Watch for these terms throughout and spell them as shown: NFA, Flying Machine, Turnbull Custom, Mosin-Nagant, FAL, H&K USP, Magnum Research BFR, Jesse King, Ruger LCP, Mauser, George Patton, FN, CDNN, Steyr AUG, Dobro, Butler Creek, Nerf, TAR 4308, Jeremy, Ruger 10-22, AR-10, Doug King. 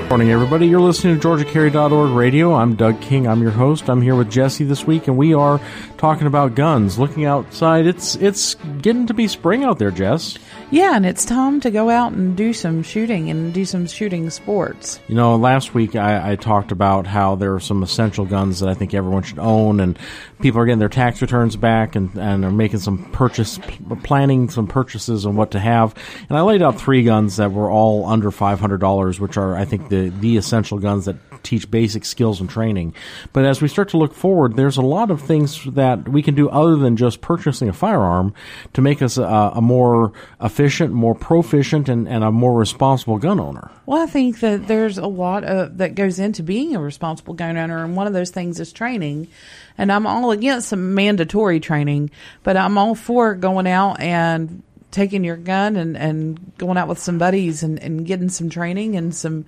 Good morning, everybody. You're listening to GeorgiaCarry.org Radio. I'm Doug King. I'm your host. I'm here with Jesse this week, and we are talking about guns. Looking outside, it's getting to be spring out there, Jess. Yeah, and it's time to go out and do some shooting and do some shooting sports. You know, last week I talked about how there are some essential guns that I think everyone should own, and people are getting their tax returns back and are making some purchases on what to have. And I laid out three guns that were all under $500, which are, I think, the essential guns that teach basic skills and training. But as we start to look forward, there's a lot of things that we can do other than just purchasing a firearm to make us a more efficient, more proficient, and a more responsible gun owner. Well, I think that there's a lot that goes into being a responsible gun owner, and one of those things is training. And I'm all against some mandatory training, but I'm all for going out and taking your gun and going out with some buddies and getting some training and some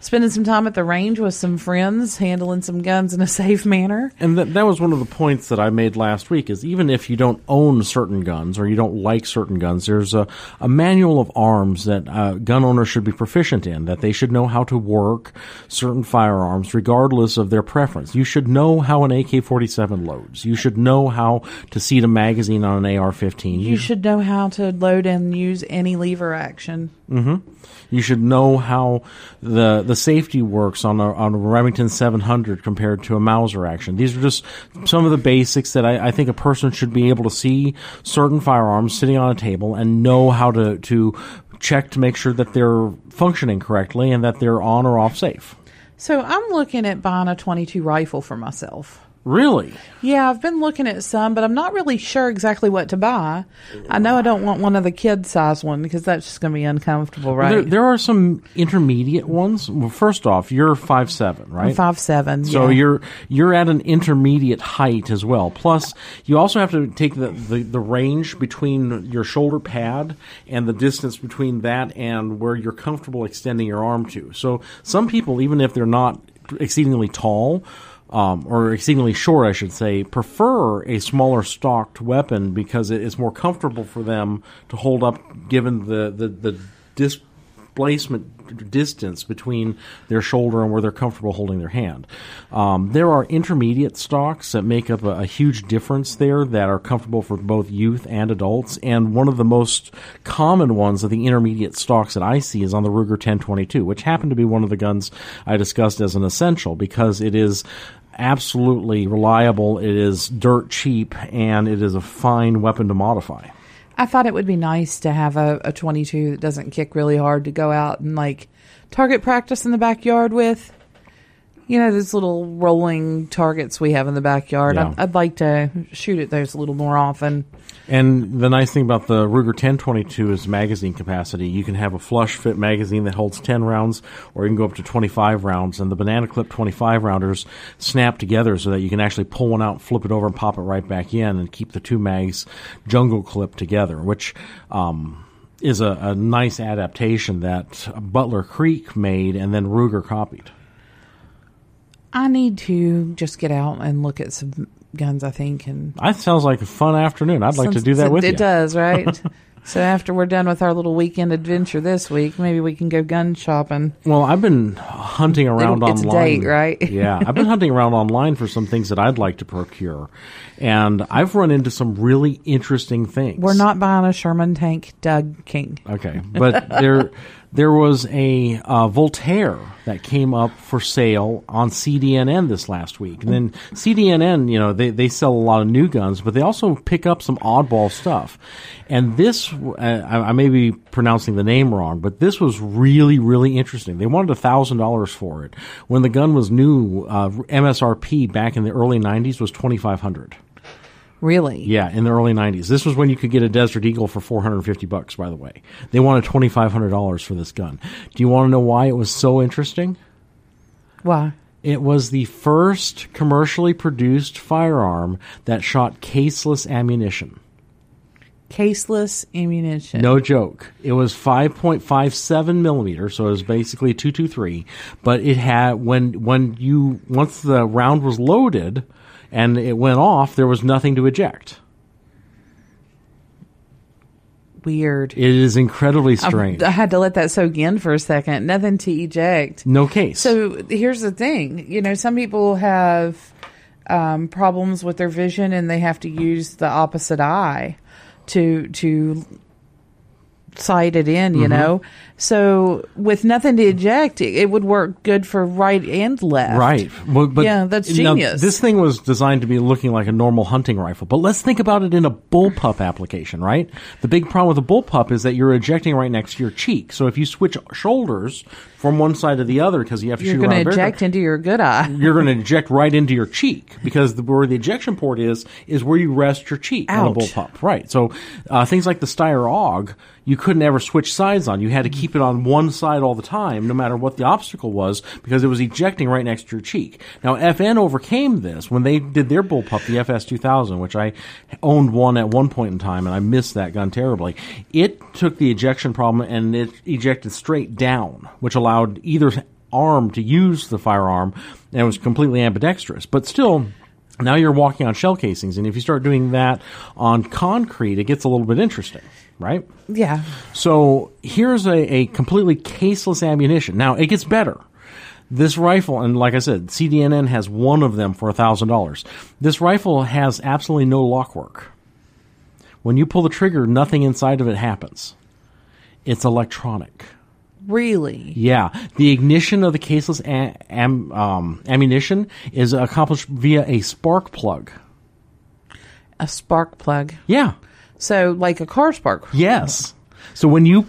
spending some time at the range with some friends, handling some guns in a safe manner. And that was one of the points that I made last week, is even if you don't own certain guns or you don't like certain guns, there's a manual of arms that gun owners should be proficient in, that they should know how to work certain firearms regardless of their preference. You should know how an AK-47 loads. You should know how to seat a magazine on an AR-15. You should know how to load and use any lever action. Mm-hmm. You should know how the safety works on a Remington 700 compared to a Mauser action. These are just some of the basics that I think a person should be able to see certain firearms sitting on a table and know how to check to make sure that they're functioning correctly and that they're on or off safe. So I'm looking at buying a .22 rifle for myself. Really? Yeah, I've been looking at some, but I'm not really sure exactly what to buy. I know I don't want one of the kid-size one because that's just going to be uncomfortable, right? There are some intermediate ones. Well, first off, you're 5'7", right? I'm 5'7", yeah. So you're at an intermediate height as well. Plus, you also have to take the range between your shoulder pad and the distance between that and where you're comfortable extending your arm to. So some people, even if they're not exceedingly tall, or exceedingly short, I should say, prefer a smaller stocked weapon because it's more comfortable for them to hold up given the displacement distance between their shoulder and where they're comfortable holding their hand. There are intermediate stocks that make up a huge difference there that are comfortable for both youth and adults, and one of the most common ones of the intermediate stocks that I see is on the Ruger 10-22, which happened to be one of the guns I discussed as an essential because it is absolutely reliable, it is dirt cheap, and it is a fine weapon to modify. I thought it would be nice to have a .22 that doesn't kick really hard to go out and like target practice in the backyard with. You know, those little rolling targets we have in the backyard. Yeah. I'd like to shoot at those a little more often. And the nice thing about the Ruger 10-22 is magazine capacity. You can have a flush fit magazine that holds 10 rounds, or you can go up to 25 rounds. And the banana clip 25 rounders snap together so that you can actually pull one out, flip it over, and pop it right back in, and keep the two mags jungle clip together, which is a nice adaptation that Butler Creek made and then Ruger copied. I need to just get out and look at some guns, I think. And that sounds like a fun afternoon. I'd like to do that with you. It does, right? So after we're done with our little weekend adventure this week, maybe we can go gun shopping. Well, I've been hunting around online. It's a date, right? Yeah. I've been hunting around online for some things that I'd like to procure. And I've run into some really interesting things. We're not buying a Sherman tank, Doug King. Okay. But there was a Voltaire that came up for sale on CDNN this last week. And then CDNN, you know, they sell a lot of new guns, but they also pick up some oddball stuff. And this, I may be pronouncing the name wrong, but this was really, really interesting. They wanted $1,000 for it. When the gun was new, MSRP back in the early 90s was $2,500. Really? Yeah, in the early 90s. This was when you could get a Desert Eagle for $450, by the way. They wanted $2,500 for this gun. Do you want to know why it was so interesting? Why? It was the first commercially produced firearm that shot caseless ammunition. Caseless ammunition. No joke. It was 5.57 millimeter, so it was basically .223. But it had once the round was loaded and it went off, there was nothing to eject. Weird. It is incredibly strange. I had to let that soak in for a second. Nothing to eject. No case. So here's the thing. You know, some people have problems with their vision and they have to use the opposite eye to sight it in, you know? So with nothing to eject, it would work good for right and left. Right. Well, but yeah, that's genius. Now, this thing was designed to be looking like a normal hunting rifle, but let's think about it in a bullpup application, right? The big problem with a bullpup is that you're ejecting right next to your cheek. So if you switch shoulders from one side to the other because you have to shoot around a bear, you're going to eject into your good eye. You're going to eject right into your cheek because where the ejection port is where you rest your cheek on a bullpup. Right. So things like the Steyr AUG, you couldn't ever switch sides on. You had to keep it on one side all the time, no matter what the obstacle was, because it was ejecting right next to your cheek. Now, FN overcame this when they did their bullpup, the FS2000, which I owned one at one point in time, and I missed that gun terribly. It took the ejection problem and it ejected straight down, which allowed either arm to use the firearm, and it was completely ambidextrous. But still, now you're walking on shell casings, and if you start doing that on concrete, it gets a little bit interesting. Right? Yeah. So here's a completely caseless ammunition. Now, it gets better. This rifle, and like I said, CDNN has one of them for $1,000. This rifle has absolutely no lock work. When you pull the trigger, nothing inside of it happens. It's electronic. Really? Yeah. The ignition of the caseless ammunition is accomplished via a spark plug. A spark plug? Yeah. So, like a car spark. Yes. So when you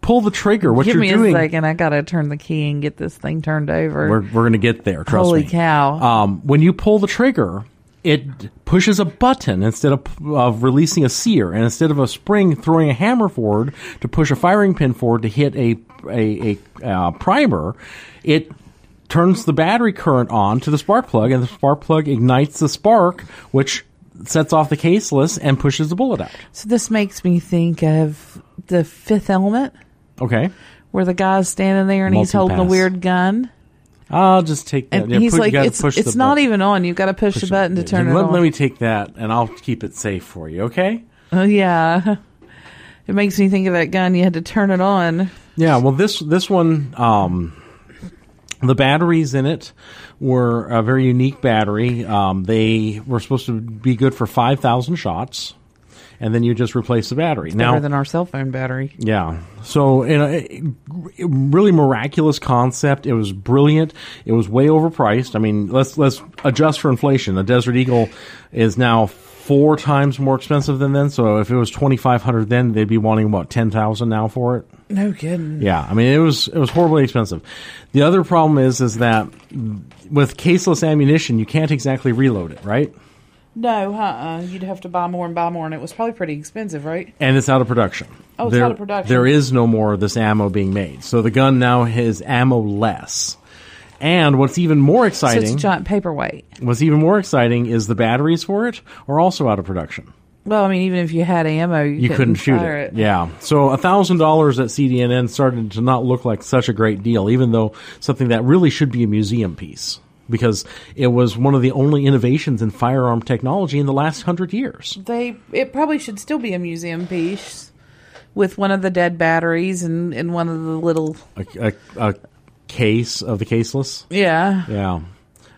pull the trigger, what you're doing... Give me a second. I got to turn the key and get this thing turned over. We're going to get there. Trust me. Holy cow. When you pull the trigger, it pushes a button instead of releasing a sear. And instead of a spring throwing a hammer forward to push a firing pin forward to hit a primer, it turns the battery current on to the spark plug. And the spark plug ignites the spark, which... sets off the caseless and pushes the bullet out. So this makes me think of the Fifth Element. Okay. Where the guy's standing there and he's holding a weird gun. I'll just take that. And yeah, he's like, it's not even on. You've got to push the button to turn it on. Let me take that and I'll keep it safe for you, okay? Oh, yeah. It makes me think of that gun. You had to turn it on. Yeah, well, this one... the batteries in it were a very unique battery. They were supposed to be good for 5,000 shots, and then you just replace the battery. It's better than our cell phone battery. Yeah. So, really miraculous concept. It was brilliant. It was way overpriced. I mean, let's adjust for inflation. The Desert Eagle is now 4 times more expensive than then. So if it was $2,500 then, they'd be wanting about $10,000 now for it. No kidding. Yeah, I mean it was horribly expensive. The other problem is that with caseless ammunition, you can't exactly reload it, right? No, you'd have to buy more and buy more, and it was probably pretty expensive, right? And it's out of production. Oh, it's out of production. There is no more of this ammo being made, so the gun now is ammo less. And what's even more exciting... So it's a giant paperweight. What's even more exciting is the batteries for it are also out of production. Well, I mean, even if you had ammo, you couldn't shoot it. Yeah. So $1,000 at CDNN started to not look like such a great deal, even though something that really should be a museum piece, because it was one of the only innovations in firearm technology in the last 100 years. It probably should still be a museum piece with one of the dead batteries and one of the little... A case of the caseless. Yeah.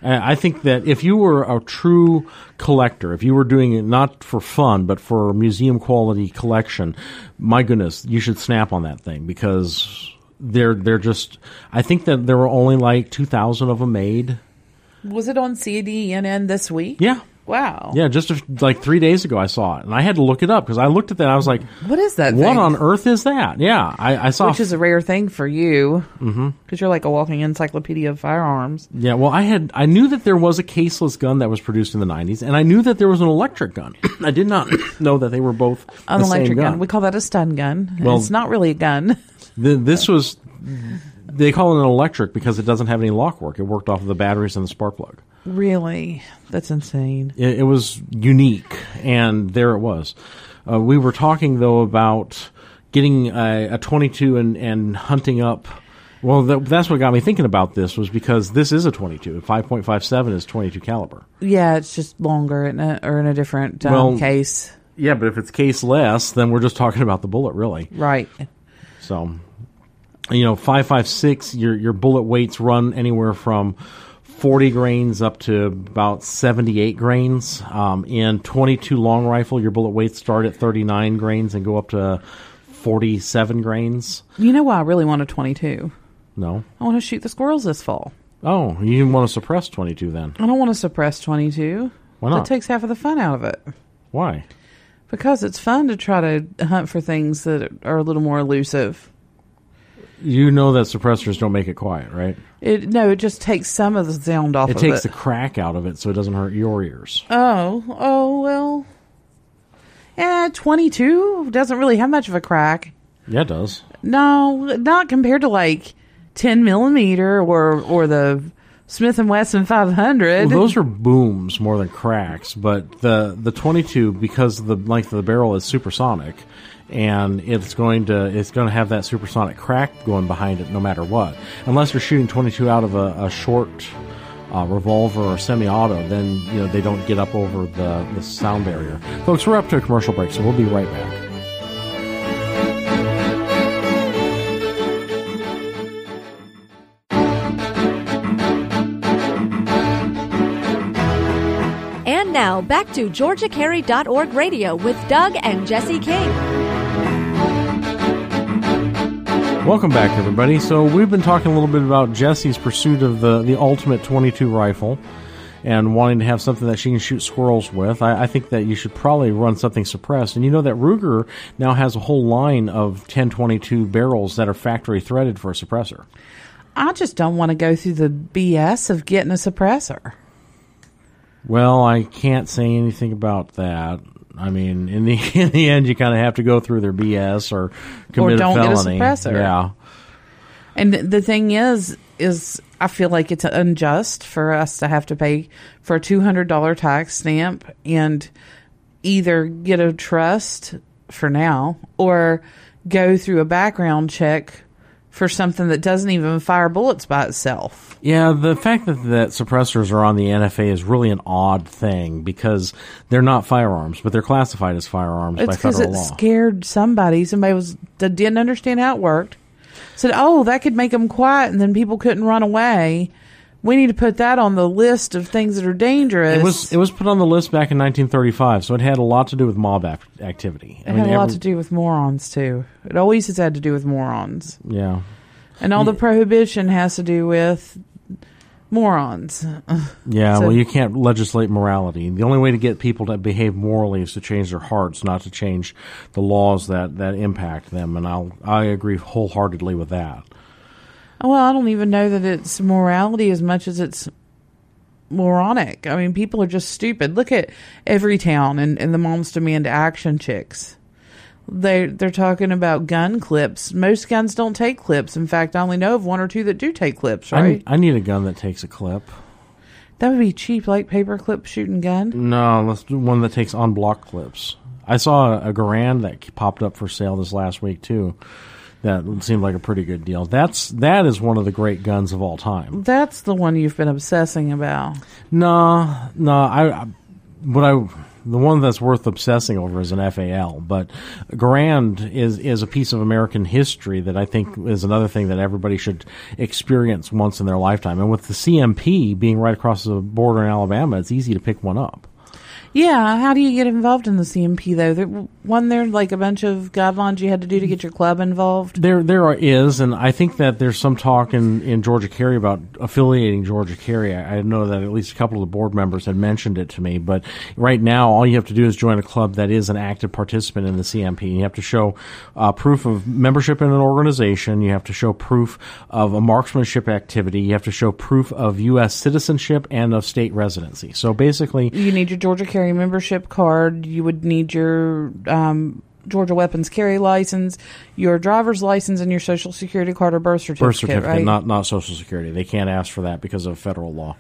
I think that if you were a true collector, if you were doing it not for fun but for museum quality collection, my goodness, you should snap on that thing, because they're just... I think that there were only like 2,000 of them made. Was it on CDNN this week? Yeah. Wow. Yeah, just like 3 days ago I saw it, and I had to look it up because I looked at that and I was like, what is that thing? What on earth is that? Yeah, I saw... Which is a rare thing for you, because you're like a walking encyclopedia of firearms. Yeah, well, I knew that there was a caseless gun that was produced in the 90s, and I knew that there was an electric gun. I did not know that they were both an electric gun. We call that a stun gun. Well, it's not really a gun. This was... They call it an electric because it doesn't have any lock work. It worked off of the batteries and the spark plug. Really? That's insane. It was unique, and there it was. We were talking, though, about getting a 22 and hunting up. Well, that's what got me thinking about this, was because this is a 22. 5.57 is 22 caliber. Yeah, it's just longer in a different case. Yeah, but if it's case less, then we're just talking about the bullet, really. Right. So, 5.56, your bullet weights run anywhere from 40 grains up to about 78 grains. In 22 long rifle, your bullet weights start at 39 grains and go up to 47 grains. You know why I really want a 22? No. I want to shoot the squirrels this fall. Oh, you didn't want to suppress 22 then? I don't want to suppress 22. Why not? That takes half of the fun out of it. Why? Because it's fun to try to hunt for things that are a little more elusive. You know that suppressors don't make it quiet, right? It just takes some of the sound off of it. It takes the crack out of it so it doesn't hurt your ears. Oh, well. 22 doesn't really have much of a crack. Yeah, it does. No, not compared to 10 millimeter or the Smith & Wesson 500. Well, those are booms more than cracks, but the 22, because the length of the barrel is supersonic, and it's going to have that supersonic crack going behind it no matter what. Unless you're shooting 22 out of a short revolver or semi-auto, then they don't get up over the sound barrier. Folks, we're up to a commercial break, so we'll be right back. Now back to GeorgiaCarry.org radio with Doug and Jesse King. Welcome back, everybody. So we've been talking a little bit about Jesse's pursuit of the ultimate 22 rifle and wanting to have something that she can shoot squirrels with. I think that you should probably run something suppressed. And you know that Ruger now has a whole line of 10-22 barrels that are factory threaded for a suppressor. I just don't want to go through the BS of getting a suppressor. Well, I can't say anything about that. I mean, in the end, you kind of have to go through their BS or commit a felony. Or don't get a suppressor. Yeah. And the thing is I feel like it's unjust for us to have to pay for a $200 tax stamp and either get a trust for now or go through a background check for something that doesn't even fire bullets by itself. Yeah, the fact that suppressors are on the NFA is really an odd thing because they're not firearms, but they're classified as firearms by federal law. It's because it scared somebody. Somebody didn't understand how it worked. Said, oh, that could make them quiet, and then people couldn't run away. We need to put that on the list of things that are dangerous. It was put on the list back in 1935, so it had a lot to do with mob activity. It had a lot to do with morons, too. It always has had to do with morons. Yeah. And all the prohibition has to do with morons. Yeah, you can't legislate morality. The only way to get people to behave morally is to change their hearts, not to change the laws that impact them, and I agree wholeheartedly with that. Well, I don't even know that it's morality as much as it's moronic. I mean, people are just stupid. Look at Everytown and the Moms Demand Action chicks. They're talking about gun clips. Most guns don't take clips. In fact, I only know of one or two that do take clips, right? I need a gun that takes a clip. That would be cheap, like paperclip shooting gun? No, let's do one that takes on-block clips. I saw a Garand that popped up for sale this last week, too. That seemed like a pretty good deal. That is one of the great guns of all time. That's the one you've been obsessing about. The one that's worth obsessing over is an FAL. But Garand is a piece of American history that I think is another thing that everybody should experience once in their lifetime. And with the CMP being right across the border in Alabama, it's easy to pick one up. Yeah, how do you get involved in the CMP, though? There like a bunch of guidelines you had to do to get your club involved? There is, and I think that there's some talk in Georgia Carry about affiliating Georgia Carry. I know that at least a couple of the board members had mentioned it to me, but right now all you have to do is join a club that is an active participant in the CMP. You have to show proof of membership in an organization. You have to show proof of a marksmanship activity. You have to show proof of U.S. citizenship and of state residency. So basically, you need your Georgia Carry membership card. You would need your Georgia weapons carry license, your driver's license, and your Social Security card or birth certificate. Birth certificate, right? not Social Security. They can't ask for that because of federal law.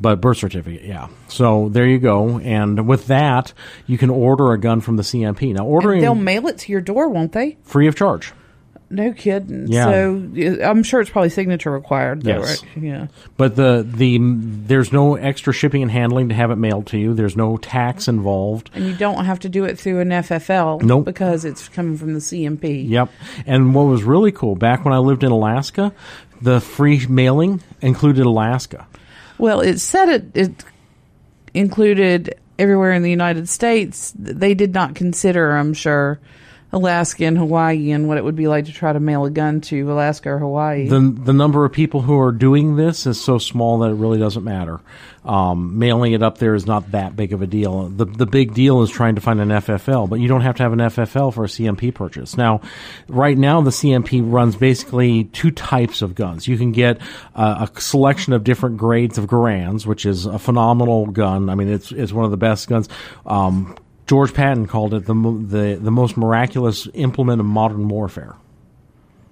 But birth certificate, yeah. So there you go. And with that, you can order a gun from the CMP. Now, ordering, and they'll mail it to your door, won't they? Free of charge. No kidding. Yeah. So I'm sure it's probably signature required, though, yes. Right? Yeah. But the there's no extra shipping and handling to have it mailed to you. There's no tax involved. And you don't have to do it through an FFL. Nope. Because it's coming from the CMP. Yep. And what was really cool, back when I lived in Alaska, the free mailing included Alaska. Well, it said it included everywhere in the United States. They did not consider, I'm sure, Alaska and Hawaii and what it would be like to try to mail a gun to Alaska or Hawaii. The number of people who are doing this is so small that it really doesn't matter. Mailing it up there is not that big of a deal. The big deal is trying to find an FFL, but you don't have to have an FFL for a CMP purchase. Now, right now the CMP runs basically two types of guns. You can get a selection of different grades of Garands, which is a phenomenal gun. I mean, it's one of the best guns. George Patton called it the most miraculous implement of modern warfare.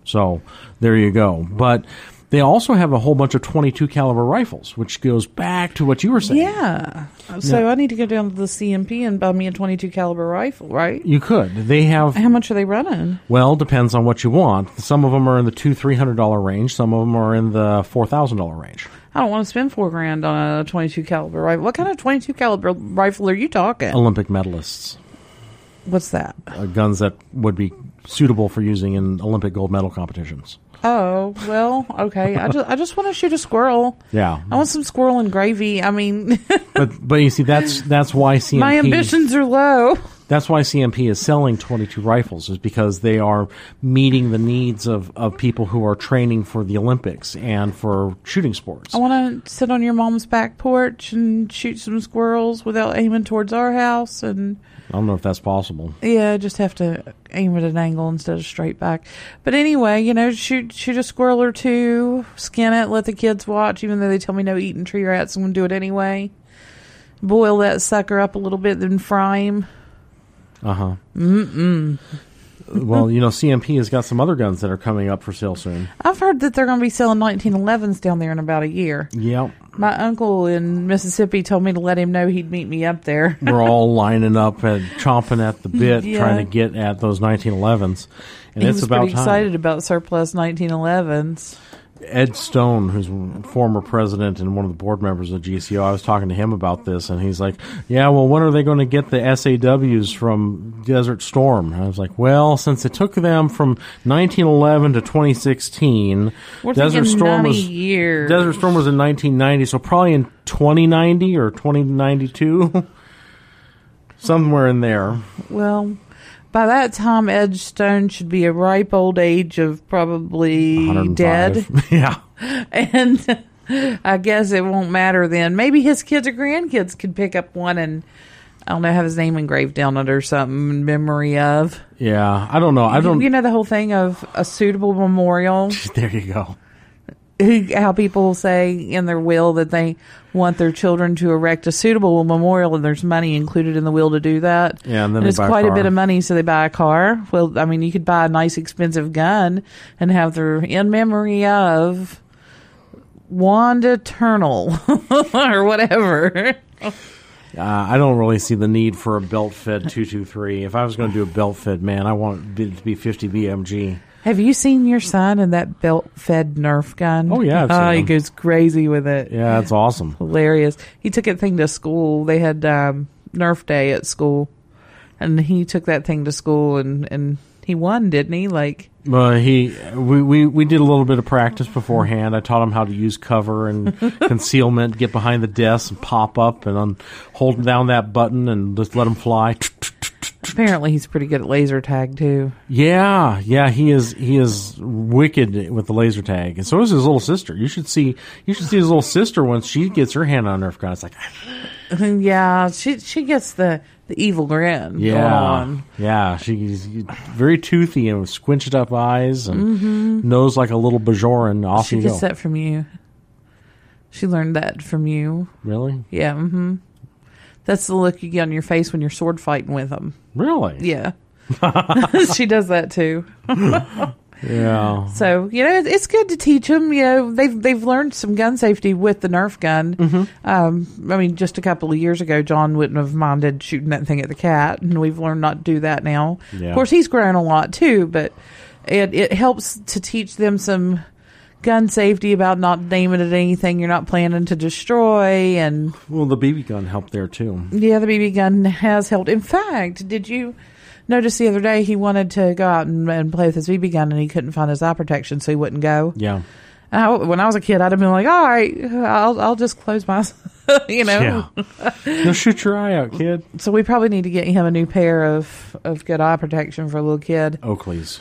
So there you go. But they also have a whole bunch of .22 caliber rifles, which goes back to what you were saying. Yeah. So now, I need to go down to the CMP and buy me a .22 caliber rifle, right? You could. They have. How much are they running? Well, depends on what you want. Some of them are in the $200-$300 range. Some of them are in the $4,000 range. I don't want to spend $4,000 on a .22 caliber rifle. What kind of .22 caliber rifle are you talking? Olympic medalists. What's that? Guns that would be suitable for using in Olympic gold medal competitions. Oh, well, okay. I just want to shoot a squirrel. Yeah. I want some squirrel and gravy. I mean. but you see, that's why CMP. My ambitions are low. That's why CMP is selling .22 rifles, is because they are meeting the needs of people who are training for the Olympics and for shooting sports. I want to sit on your mom's back porch and shoot some squirrels without aiming towards our house. And I don't know if that's possible. Yeah, I just have to aim at an angle instead of straight back. But anyway, you know, shoot a squirrel or two, skin it, let the kids watch, even though they tell me no eating tree rats. I'm going to do it anyway. Boil that sucker up a little bit, then fry him. Uh-huh. Mm-mm. Well, you know, CMP has got some other guns that are coming up for sale soon. I've heard that they're going to be selling 1911s down there in about a year. Yep. My uncle in Mississippi told me to let him know he'd meet me up there. We're all lining up and chomping at the bit, yeah, trying to get at those 1911s. And he it's was about pretty time. Excited about surplus 1911s. Ed Stone, who's former president and one of the board members of GCO, I was talking to him about this, and he's like, yeah, well, when are they going to get the SAW from Desert Storm? And I was like, well, since it took them from 1911 to 2016, Desert Storm was in 1990, so probably in 2090 or 2092, somewhere in there. Well, by that time, Ed Stone should be a ripe old age of probably dead. Yeah. And I guess it won't matter then. Maybe his kids or grandkids could pick up one and, I don't know, have his name engraved down it or something in memory of. Yeah, I don't know. You know the whole thing of a suitable memorial? There you go. How people say in their will that they want their children to erect a suitable memorial, and there's money included in the will to do that. Yeah, and then it's quite a bit of money, so they buy a car. Well, I mean, you could buy a nice, expensive gun and have their in memory of Wanda Eternal or whatever. I don't really see the need for a belt-fed 223. If I was going to do a belt-fed, man, I want it to be 50 BMG. Have you seen your son in that belt-fed Nerf gun? Oh, yeah. He goes crazy with it. Yeah, that's awesome. Hilarious. He took that thing to school. They had Nerf Day at school, and he took that thing to school, and he won, didn't he? Like, we did a little bit of practice beforehand. I taught him how to use cover and concealment, get behind the desk and pop up, and hold down that button and just let him fly. Apparently, he's pretty good at laser tag, too. Yeah, he is wicked with the laser tag. And so is his little sister. You should see his little sister when she gets her hand on Nerf gun. It's like... Yeah, she gets the evil grin going on. Yeah, she's very toothy and with squinched up eyes and nose like a little Bajoran. Off you go. She gets that from you. She learned that from you. Really? Yeah, That's the look you get on your face when you're sword fighting with them. Really? Yeah. She does that too. Yeah. So, you know, it's good to teach them. You know, they've learned some gun safety with the Nerf gun. Mm-hmm. I mean, just a couple of years ago, John wouldn't have minded shooting that thing at the cat, and we've learned not to do that now. Yeah. Of course, he's grown a lot too, but it helps to teach them some gun safety about not aiming at anything you're not planning to destroy. And well, the BB gun helped there too. Yeah, the BB gun has helped. In fact, did you notice the other day he wanted to go out and play with his BB gun, and he couldn't find his eye protection, so he wouldn't go? Yeah. When I was a kid, I'd have been like, all right, I'll just close my eyes, you know? Yeah. You'll shoot your eye out, kid. So we probably need to get him a new pair of good eye protection for a little kid. Oakley's.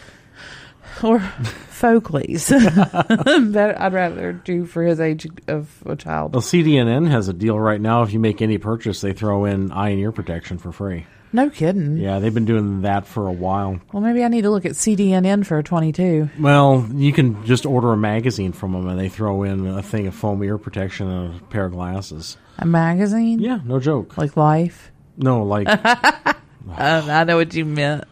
Or Folkley's. That I'd rather do for his age of a child. Well, CDNN has a deal right now. If you make any purchase, they throw in eye and ear protection for free. No kidding. Yeah, they've been doing that for a while. Well, maybe I need to look at CDNN for a 22. Well, you can just order a magazine from them, and they throw in a thing of foam ear protection and a pair of glasses. A magazine? Yeah, no joke. Like Life? No, like... I know what you meant.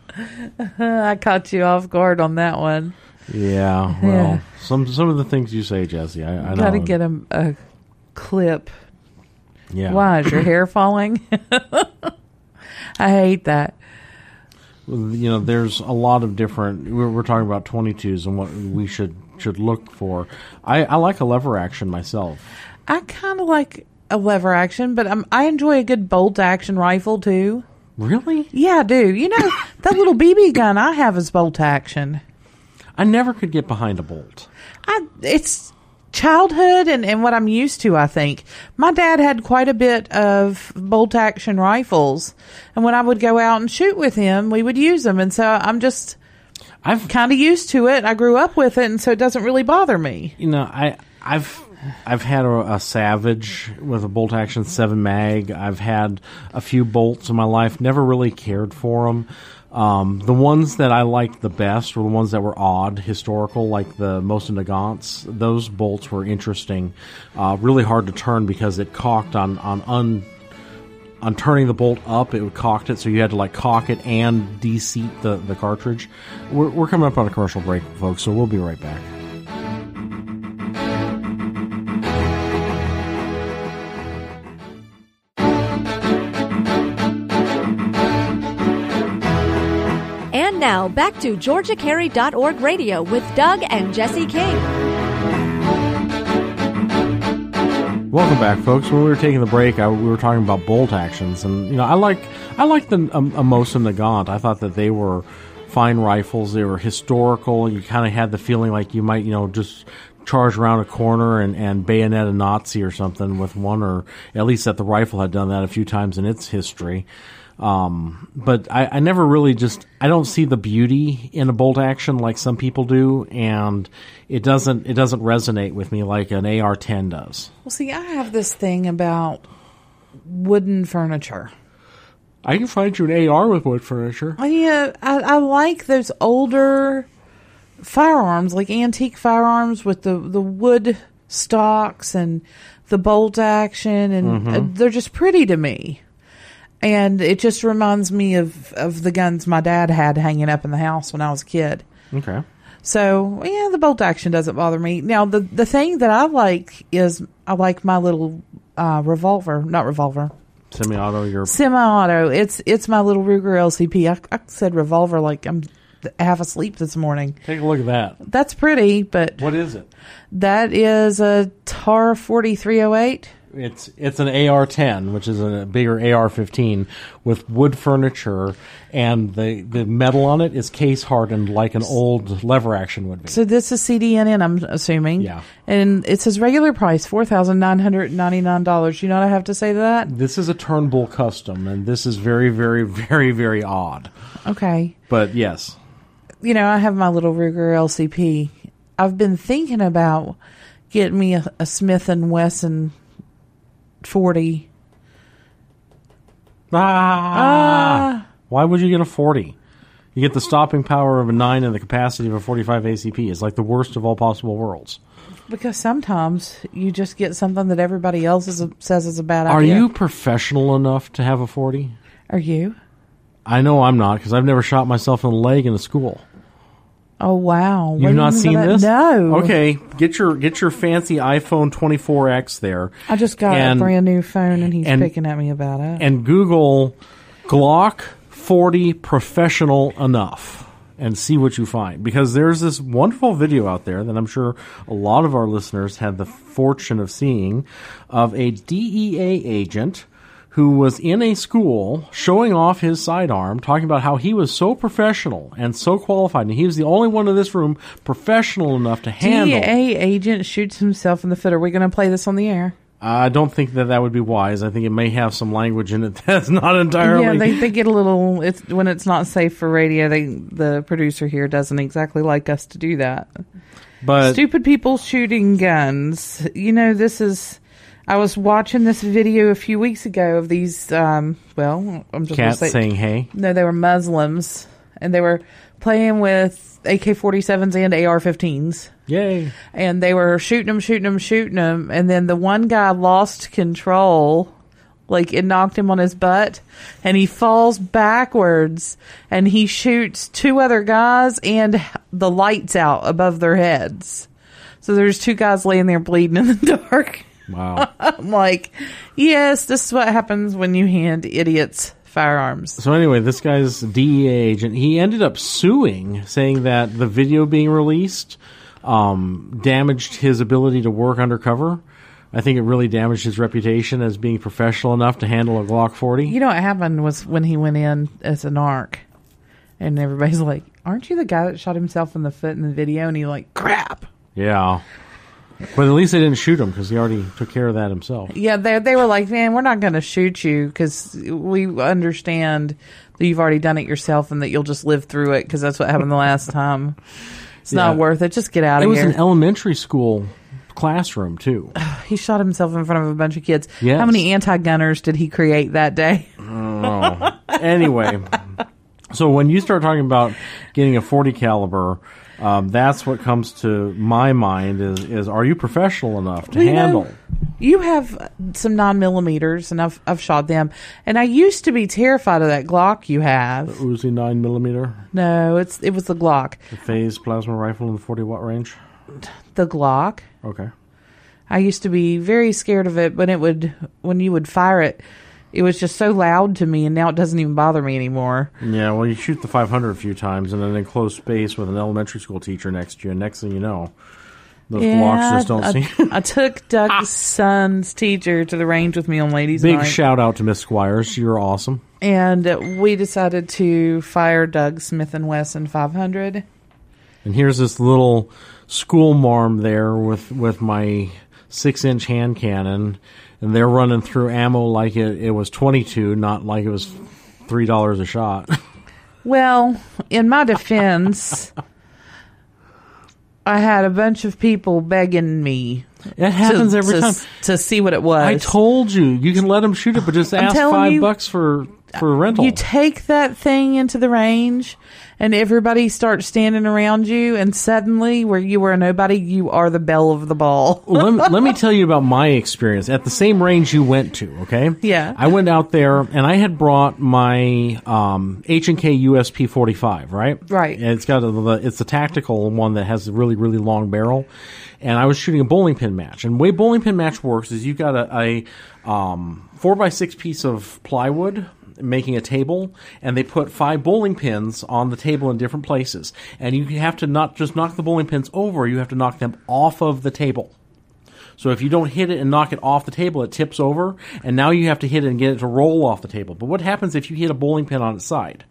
I caught you off guard on that one. Yeah, well, yeah. Some of the things you say, Jesse, I gotta know. Get a clip. Yeah. Why, is your hair falling? I hate that. You know, there's a lot of different... We're talking about 22s and what we should look for. I like a lever action myself. I kind of like a lever action, but I enjoy a good bolt action rifle, too. Really? Yeah, I do. You know, that little BB gun I have is bolt action. I never could get behind a bolt. It's childhood and what I'm used to, I think. My dad had quite a bit of bolt action rifles, and when I would go out and shoot with him, we would use them. And so I've kind of used to it. I grew up with it, and so it doesn't really bother me. You know, I've had a Savage with a bolt action 7 mag. I've had a few bolts in my life. Never really cared for them. The ones that I liked the best were the ones that were odd, historical, like the Mosin-Nagants. Those bolts were interesting. Really hard to turn because it cocked on turning the bolt up. It cocked it, so you had to like cock it and de-seat the cartridge. We're coming up on a commercial break, folks, so we'll be right back. Now, back to GeorgiaCarry.org radio with Doug and Jesse King. Welcome back, folks. When we were taking the break, we were talking about bolt actions. And, you know, I like the Mosin-Nagant. I thought that they were fine rifles. They were historical. You kind of had the feeling like you might, you know, just charge around a corner and bayonet a Nazi or something with one, or at least that the rifle had done that a few times in its history. But I never really I don't see the beauty in a bolt action like some people do, and it doesn't resonate with me like an AR-10 does. Well, see, I have this thing about wooden furniture. I can find you an AR with wood furniture. Oh, yeah, I like those older firearms, like antique firearms with the wood stocks and the bolt action, and mm-hmm. They're just pretty to me. And it just reminds me of the guns my dad had hanging up in the house when I was a kid. Okay. So, yeah, the bolt action doesn't bother me. Now, the thing that I like is I like my little semi-auto. Semi-auto. It's my little Ruger LCP. I said revolver like I'm half asleep this morning. Take a look at that. That's pretty, but... What is it? That is a TAR 4308. It's an AR-10, which is a bigger AR-15 with wood furniture, and the metal on it is case hardened like an old lever action would be. So this is CDNN, I'm assuming. Yeah. And it says regular price, $4,999. You know what I have to say to that? This is a Turnbull Custom, and this is very, very, very, very odd. Okay. But yes. You know, I have my little Ruger LCP. I've been thinking about getting me a Smith & Wesson 40. Why would you get a 40? You get the stopping power of a 9 and the capacity of a 45 ACP. It's like the worst of all possible worlds. Because sometimes you just get something that everybody else says is a bad idea. Are you professional enough to have a 40? Are you? I know I'm not, because I've never shot myself in the leg in a school. Oh, wow. You've not seen this? No. Okay. Get your fancy iPhone 24X there. I just got a brand new phone, and he's picking at me about it. And Google Glock 40 professional enough and see what you find. Because there's this wonderful video out there that I'm sure a lot of our listeners had the fortune of seeing of a DEA agent who was in a school showing off his sidearm, talking about how he was so professional and so qualified, and he was the only one in this room professional enough to handle. DEA agent shoots himself in the foot. Are we going to play this on the air? I don't think that would be wise. I think it may have some language in it that's not entirely. Yeah, they get a little. It's when it's not safe for radio. The producer here doesn't exactly like us to do that. But stupid people shooting guns. You know, this is. I was watching this video a few weeks ago of these, well, I'm just cats saying hey. No, they were Muslims, and they were playing with AK-47s and AR-15s. Yay. And they were shooting them, and then the one guy lost control. Like, it knocked him on his butt, and he falls backwards, and he shoots two other guys and the lights out above their heads. So there's two guys laying there bleeding in the dark. Wow. I'm like, yes, this is what happens when you hand idiots firearms. So anyway, this guy's DEA agent, he ended up suing, saying that the video being released damaged his ability to work undercover. I think it really damaged his reputation as being professional enough to handle a Glock 40. You know what happened was when he went in as an ARC, and everybody's like, aren't you the guy that shot himself in the foot in the video? And he's like, crap. Yeah. But at least they didn't shoot him because he already took care of that himself. Yeah, they were like, man, we're not going to shoot you because we understand that you've already done it yourself and that you'll just live through it because that's what happened the last time. It's not worth it. Just get out of here. It was an elementary school classroom, too. He shot himself in front of a bunch of kids. Yes. How many anti-gunners did he create that day? Oh. Anyway, so when you start talking about getting a 40 caliber... that's what comes to my mind is are you professional enough to handle? You have some 9mm, and I've shot them. And I used to be terrified of that Glock you have. The Uzi 9mm? No, it was the Glock. The phase plasma rifle in the 40-watt range? The Glock. Okay. I used to be very scared of it, but when you would fire it, it was just so loud to me, and now it doesn't even bother me anymore. Yeah, well, you shoot the 500 a few times in an enclosed space with an elementary school teacher next to you, and next thing you know, those blocks just don't seem... I took Doug's son's teacher to the range with me on ladies' night. Big shout-out to Miss Squires. You're awesome. And we decided to fire Doug's Smith & Wesson 500. And here's this little school marm there with my 6-inch hand cannon. And they're running through ammo like it was 22, not like it was $3 a shot. Well, in my defense, I had a bunch of people begging me. It happens every time to see what it was. I told you, you can let them shoot it, but just ask $5 for rental. You take that thing into the range, and everybody starts standing around you, and suddenly, where you were a nobody, you are the belle of the ball. let me tell you about my experience at the same range you went to, okay? Yeah. I went out there, and I had brought my H&K USP 45, right? Right. And it's got it's a tactical one that has a really, really long barrel, and I was shooting a bowling pin match. And the way bowling pin match works is you've got a 4x6 piece of plywood making a table, and they put 5 bowling pins on the table in different places. And you have to not just knock the bowling pins over, you have to knock them off of the table. So if you don't hit it and knock it off the table, it tips over, and now you have to hit it and get it to roll off the table. But what happens if you hit a bowling pin on its side?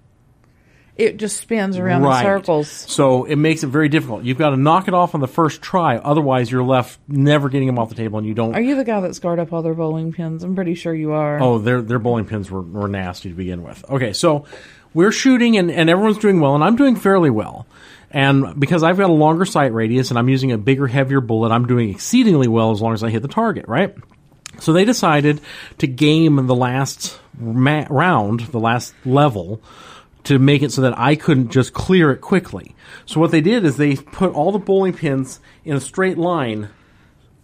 It just spins around in circles. So it makes it very difficult. You've got to knock it off on the first try. Otherwise, you're left never getting them off the table, and you don't... Are you the guy that scarred up all their bowling pins? I'm pretty sure you are. Oh, their bowling pins were nasty to begin with. Okay, so we're shooting, and everyone's doing well, and I'm doing fairly well. And because I've got a longer sight radius, and I'm using a bigger, heavier bullet, I'm doing exceedingly well as long as I hit the target, right? So they decided to game the last round, the last level, to make it so that I couldn't just clear it quickly. So what they did is they put all the bowling pins in a straight line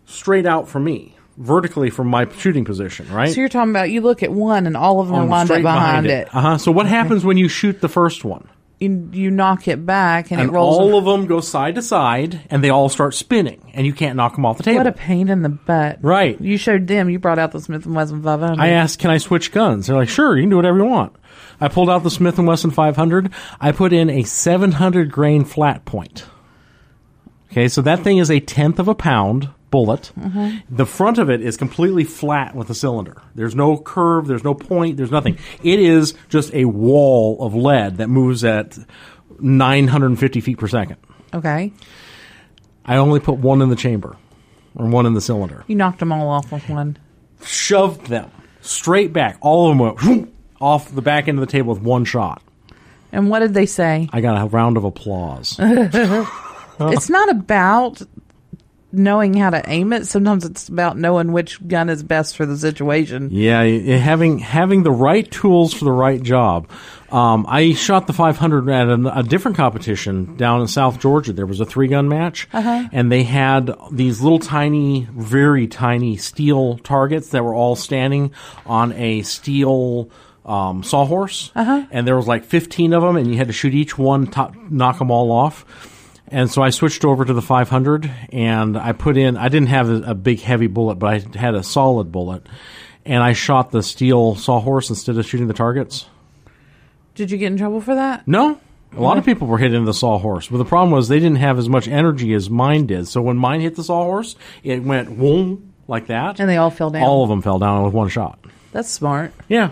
straight out for me. vertically from my shooting position, right? So you're talking about you look at one and all of them are lined up behind it. Uh-huh. So what happens when you shoot the first one? You knock it back and it rolls. All of them go side to side and they all start spinning and you can't knock them off the table. What a pain in the butt. Right. You showed them. You brought out the Smith & Wesson 500. I asked, can I switch guns? They're like, sure, you can do whatever you want. I pulled out the Smith & Wesson 500. I put in a 700 grain flat point. Okay, so that thing is a tenth of a pound bullet. Mm-hmm. The front of it is completely flat with a cylinder. There's no curve, there's no point, there's nothing. It is just a wall of lead that moves at 950 feet per second. Okay. I only put one in the chamber, or one in the cylinder. You knocked them all off with one. Shoved them straight back. All of them went whoop, off the back end of the table with one shot. And what did they say? I got a round of applause. It's not about knowing how to aim it. Sometimes it's about knowing which gun is best for the situation. Yeah, having the right tools for the right job. I shot the 500 at a different competition down in South Georgia. There was a three-gun match, and they had these little tiny, very tiny steel targets that were all standing on a steel sawhorse, and there was like 15 of them, and you had to shoot each one, knock them all off. And so I switched over to the 500, and I put in, I didn't have a big heavy bullet, but I had a solid bullet, and I shot the steel sawhorse instead of shooting the targets. Did you get in trouble for that? No. A lot of people were hitting the sawhorse, but the problem was they didn't have as much energy as mine did. So when mine hit the sawhorse, it went whoom, like that. And they all fell down. All of them fell down with one shot. That's smart. Yeah.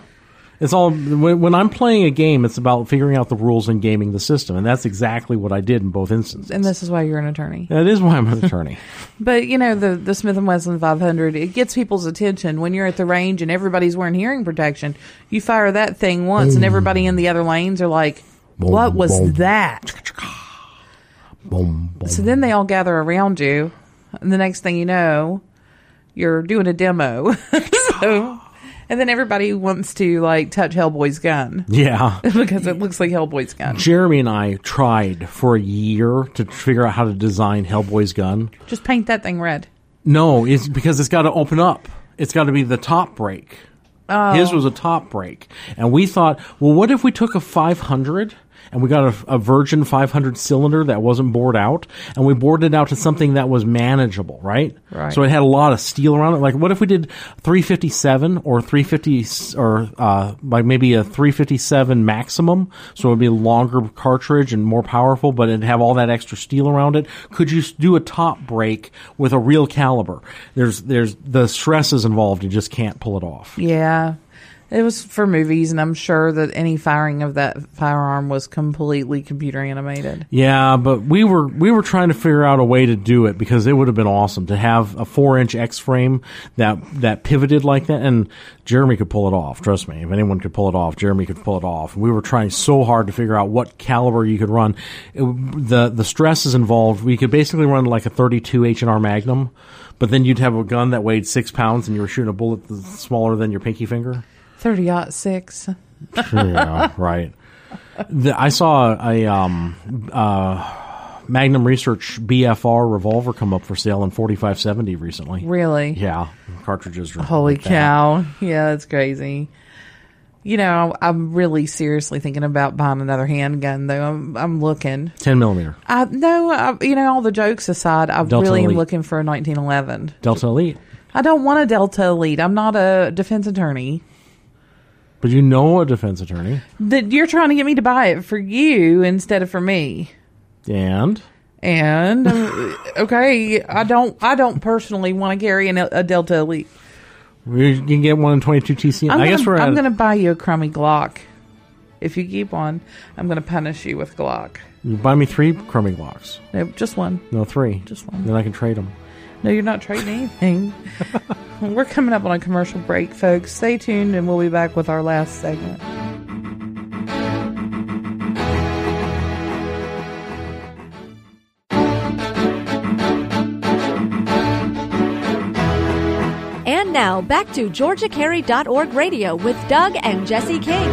It's all, when I'm playing a game, it's about figuring out the rules and gaming the system, and that's exactly what I did in both instances. And this is why you're an attorney. That is why I'm an attorney. But, you know, the Smith & Wesson 500, it gets people's attention. When you're at the range and everybody's wearing hearing protection, you fire that thing once, and everybody in the other lanes are like, what was that? So then they all gather around you, and the next thing you know, you're doing a demo. So... And then everybody wants to, like, touch Hellboy's gun. Yeah. Because it looks like Hellboy's gun. Jeremy and I tried for a year to figure out how to design Hellboy's gun. Just paint that thing red. No, it's because it's got to open up. It's got to be the top break. Oh. His was a top break. And we thought, well, what if we took a 500 and we got a virgin 500 cylinder that wasn't bored out, and we bored it out to something that was manageable, right? Right. So it had a lot of steel around it. Like, what if we did 357 or 350 or like maybe a 357 maximum, so it would be a longer cartridge and more powerful, but it'd have all that extra steel around it? Could you do a top break with a real caliber? There's the stresses involved. You just can't pull it off. Yeah. It was for movies, and I'm sure that any firing of that firearm was completely computer animated. Yeah, but we were trying to figure out a way to do it, because it would have been awesome to have a 4-inch X-frame that pivoted like that, and Jeremy could pull it off. Trust me, if anyone could pull it off, Jeremy could pull it off. We were trying so hard to figure out what caliber you could run. The stresses involved, we could basically run like a 32 H&R Magnum, but then you'd have a gun that weighed 6 pounds, and you were shooting a bullet smaller than your pinky finger. 30-06. Yeah, right. I saw a Magnum Research BFR revolver come up for sale in 4570 recently. Really? Yeah. Cartridges. Holy like cow. That. Yeah, that's crazy. You know, I'm really seriously thinking about buying another handgun, though. I'm looking. 10 millimeter. You know, all the jokes aside, I really am looking for a 1911. Delta Elite. I don't want a Delta Elite. I'm not a defense attorney. But you know a defense attorney. That you're trying to get me to buy it for you instead of for me. And okay, I don't personally want to carry a Delta Elite. You can get one in 22 TCM. I'm going to buy you a crummy Glock. If you keep one, I'm going to punish you with Glock. You buy me 3 crummy Glocks. No, just one. No, 3. Just one. Then I can trade them. No, you're not trading anything. We're coming up on a commercial break, folks. Stay tuned, and we'll be back with our last segment. And now, back to GeorgiaCarry.org radio with Doug and Jesse King.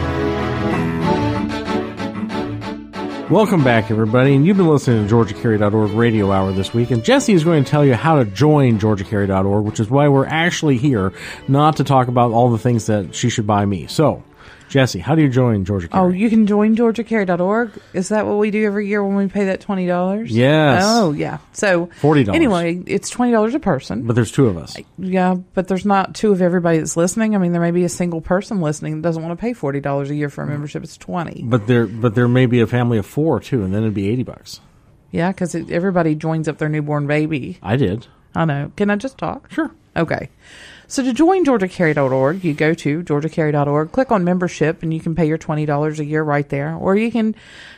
Welcome back, everybody, and you've been listening to GeorgiaCarry.org Radio Hour this week, and Jesse is going to tell you how to join GeorgiaCarry.org, which is why we're actually here, not to talk about all the things that she should buy me. So, Jesse, how do you join Georgia Carry? Oh, you can join GeorgiaCarry.org. Is that what we do every year when we pay that $20? Yes. Oh, yeah. So $40. Anyway, it's $20 a person. But there's two of us. Yeah, but there's not two of everybody that's listening. I mean, there may be a single person listening that doesn't want to pay $40 a year for a membership. It's $20. But there may be a family of four too, and then it'd be $80. Yeah, because everybody joins up their newborn baby. I did. I know. Can I just talk? Sure. Okay. So to join GeorgiaCarry.org, you go to GeorgiaCarry.org, click on membership, and you can pay your $20 a year right there. Or you can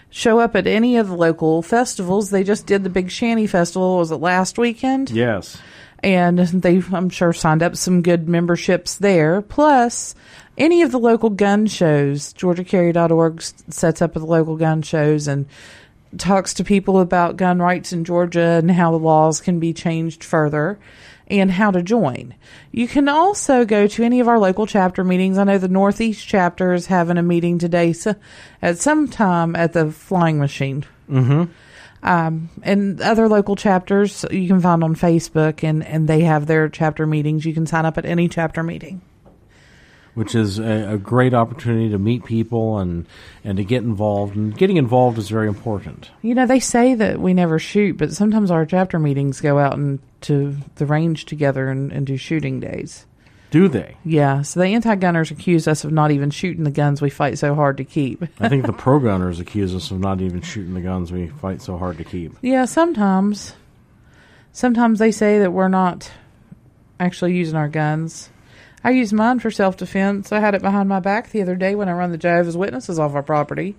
show up at any of the local festivals. They just did the Big Shanty Festival. Was it last weekend? Yes. And they've, I'm sure, signed up some good memberships there. Plus, any of the local gun shows, GeorgiaCarry.org sets up at the local gun shows and talks to people about gun rights in Georgia and how the laws can be changed further, and how to join. You can also go to any of our local chapter meetings. I know the Northeast chapter is having a meeting today, so at some time at the Flying Machine. Mm-hmm. And other local chapters you can find on Facebook, and they have their chapter meetings. You can sign up at any chapter meeting. Which is a great opportunity to meet people and to get involved. And getting involved is very important. You know, they say that we never shoot, but sometimes our chapter meetings go out and to the range together and do shooting days. Do they? Yeah. So the anti-gunners accuse us of not even shooting the guns we fight so hard to keep. I think the pro-gunners accuse us of not even shooting the guns we fight so hard to keep. Yeah, sometimes. Sometimes they say that we're not actually using our guns. I use mine for self-defense. I had it behind my back the other day when I run the Jehovah's Witnesses off our property.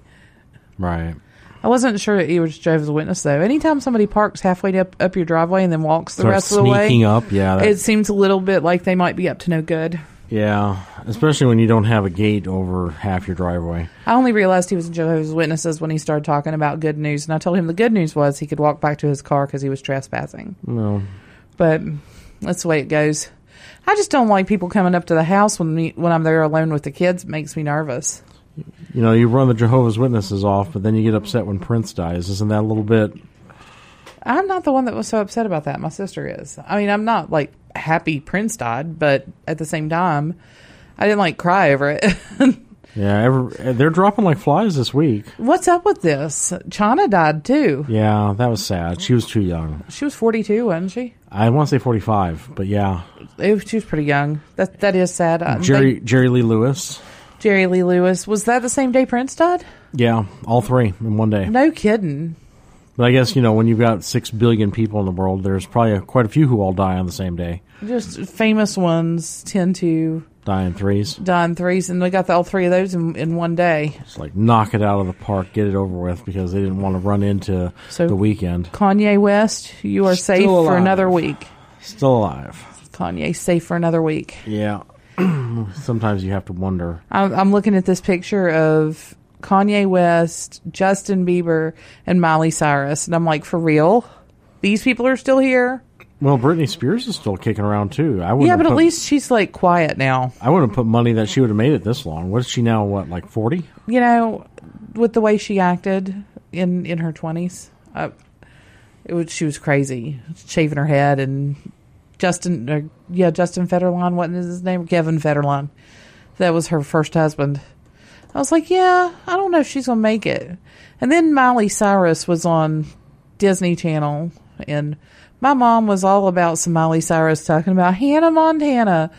Right. I wasn't sure that it was Jehovah's Witness, though. Anytime somebody parks halfway up your driveway and then walks the rest of the way, sneaking up, yeah, it seems a little bit like they might be up to no good. Yeah, especially when you don't have a gate over half your driveway. I only realized he was Jehovah's Witnesses when he started talking about good news, and I told him the good news was he could walk back to his car because he was trespassing. No. But that's the way it goes. I just don't like people coming up to the house when I'm there alone with the kids. It makes me nervous. You know, you run the Jehovah's Witnesses off, but then you get upset when Prince dies. Isn't that a little bit... I'm not the one that was so upset about that. My sister is. I mean, I'm not, like, happy Prince died, but at the same time, I didn't, like, cry over it. Yeah, they're dropping like flies this week. What's up with this? Chana died, too. Yeah, that was sad. She was too young. She was 42, wasn't she? I want to say 45, but yeah. She was pretty young. That is sad. Jerry Lee Lewis. Jerry Lee Lewis. Was that the same day Prince died? Yeah, all three in one day. No kidding. But I guess, you know, when you've got 6 billion people in the world, there's probably quite a few who all die on the same day. Just famous ones tend to... Die in threes, and we got all three of those in one day. It's like knock it out of the park, get it over with, because they didn't want to run into the weekend. Kanye West, you are safe for another week. Still alive. Kanye, safe for another week. Yeah. Sometimes you have to wonder. I'm looking at this picture of Kanye West, Justin Bieber, and Miley Cyrus, and I'm like, for real? These people are still here? Well, Britney Spears is still kicking around, too. But at least she's, like, quiet now. I wouldn't have put money that she would have made it this long. What is she now, like 40? You know, with the way she acted in her 20s, she was crazy, shaving her head. And Justin Federline, wasn't his name? Kevin Federline. That was her first husband. I was like, yeah, I don't know if she's going to make it. And then Miley Cyrus was on Disney Channel, and... my mom was all about some Miley Cyrus talking about Hannah Montana.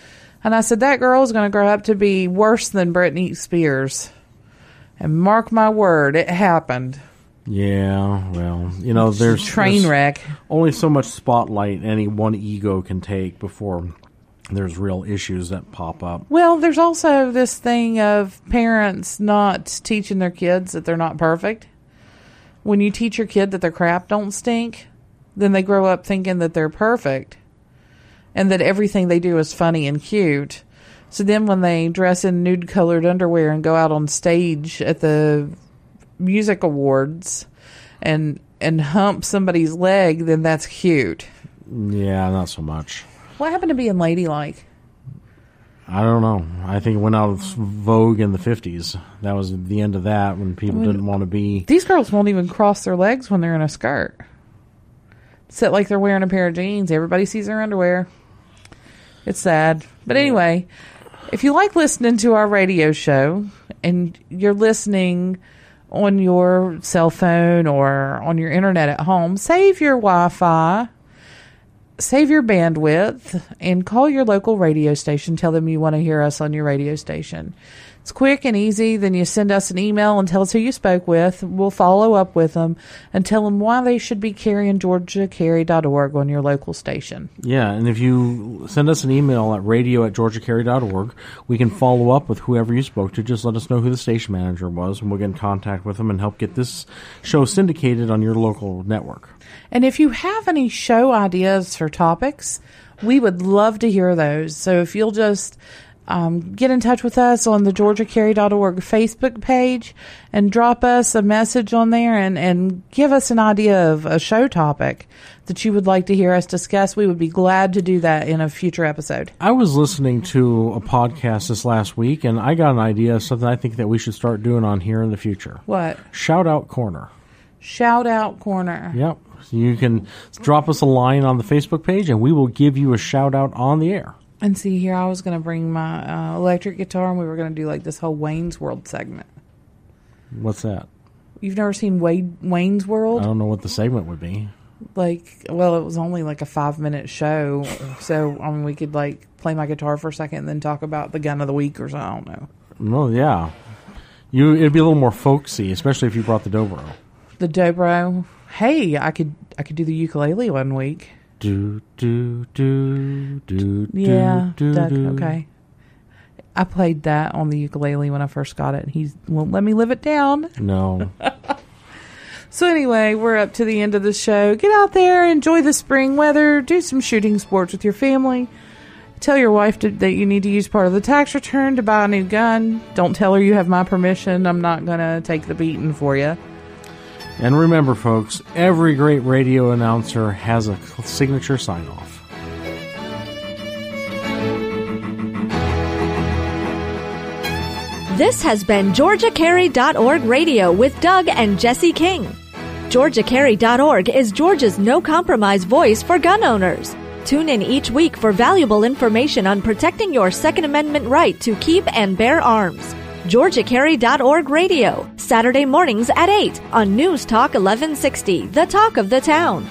And I said, that girl's going to grow up to be worse than Britney Spears. And mark my word, it happened. Yeah, well, you know, there's... train wreck. Only so much spotlight any one ego can take before there's real issues that pop up. Well, there's also this thing of parents not teaching their kids that they're not perfect. When you teach your kid that their crap don't stink... then they grow up thinking that they're perfect and that everything they do is funny and cute. So then when they dress in nude-colored underwear and go out on stage at the music awards and hump somebody's leg, then that's cute. Yeah, not so much. What happened to being ladylike? I don't know. I think it went out of vogue in the 50s. That was the end of that when people didn't want to be... These girls won't even cross their legs when they're in a skirt. Sit like they're wearing a pair of jeans. Everybody sees their underwear. It's sad. But anyway, if you like listening to our radio show and you're listening on your cell phone or on your internet at home, save your Wi-Fi. Save your bandwidth and call your local radio station. Tell them you want to hear us on your radio station. It's quick and easy. Then you send us an email and tell us who you spoke with. We'll follow up with them and tell them why they should be carrying GeorgiaCarry.org on your local station. Yeah, and if you send us an email at radio@GeorgiaCarry.org, we can follow up with whoever you spoke to. Just let us know who the station manager was, and we'll get in contact with them and help get this show syndicated on your local network. And if you have any show ideas for topics, we would love to hear those. So if you'll just get in touch with us on the GeorgiaCarry.org Facebook page and drop us a message on there and give us an idea of a show topic that you would like to hear us discuss, we would be glad to do that in a future episode. I was listening to a podcast this last week, and I got an idea of something I think that we should start doing on here in the future. What? Shout Out Corner. Shout Out Corner. Yep. So you can drop us a line on the Facebook page, and we will give you a shout-out on the air. And see here, I was going to bring my electric guitar, and we were going to do like this whole Wayne's World segment. What's that? You've never seen Wayne's World? I don't know what the segment would be. Well, it was only like a 5-minute show, so we could like play my guitar for a second and then talk about the gun of the week or something. I don't know. Well, yeah. It'd be a little more folksy, especially if you brought the Dobro. The Dobro. Hey, I could do the ukulele one week. Do do do do. Yeah, do, Doug, do. Okay. I played that on the ukulele when I first got it. He won't let me live it down. No. So anyway, we're up to the end of the show. Get out there, enjoy the spring weather, do some shooting sports with your family. Tell your wife that you need to use part of the tax return to buy a new gun. Don't tell her you have my permission. I'm not going to take the beating for you. And remember, folks, every great radio announcer has a signature sign-off. This has been GeorgiaCarry.org Radio with Doug and Jesse King. GeorgiaCarry.org is Georgia's no-compromise voice for gun owners. Tune in each week for valuable information on protecting your Second Amendment right to keep and bear arms. GeorgiaCarry.org Radio, Saturday mornings at 8 on News Talk 1160, the talk of the town.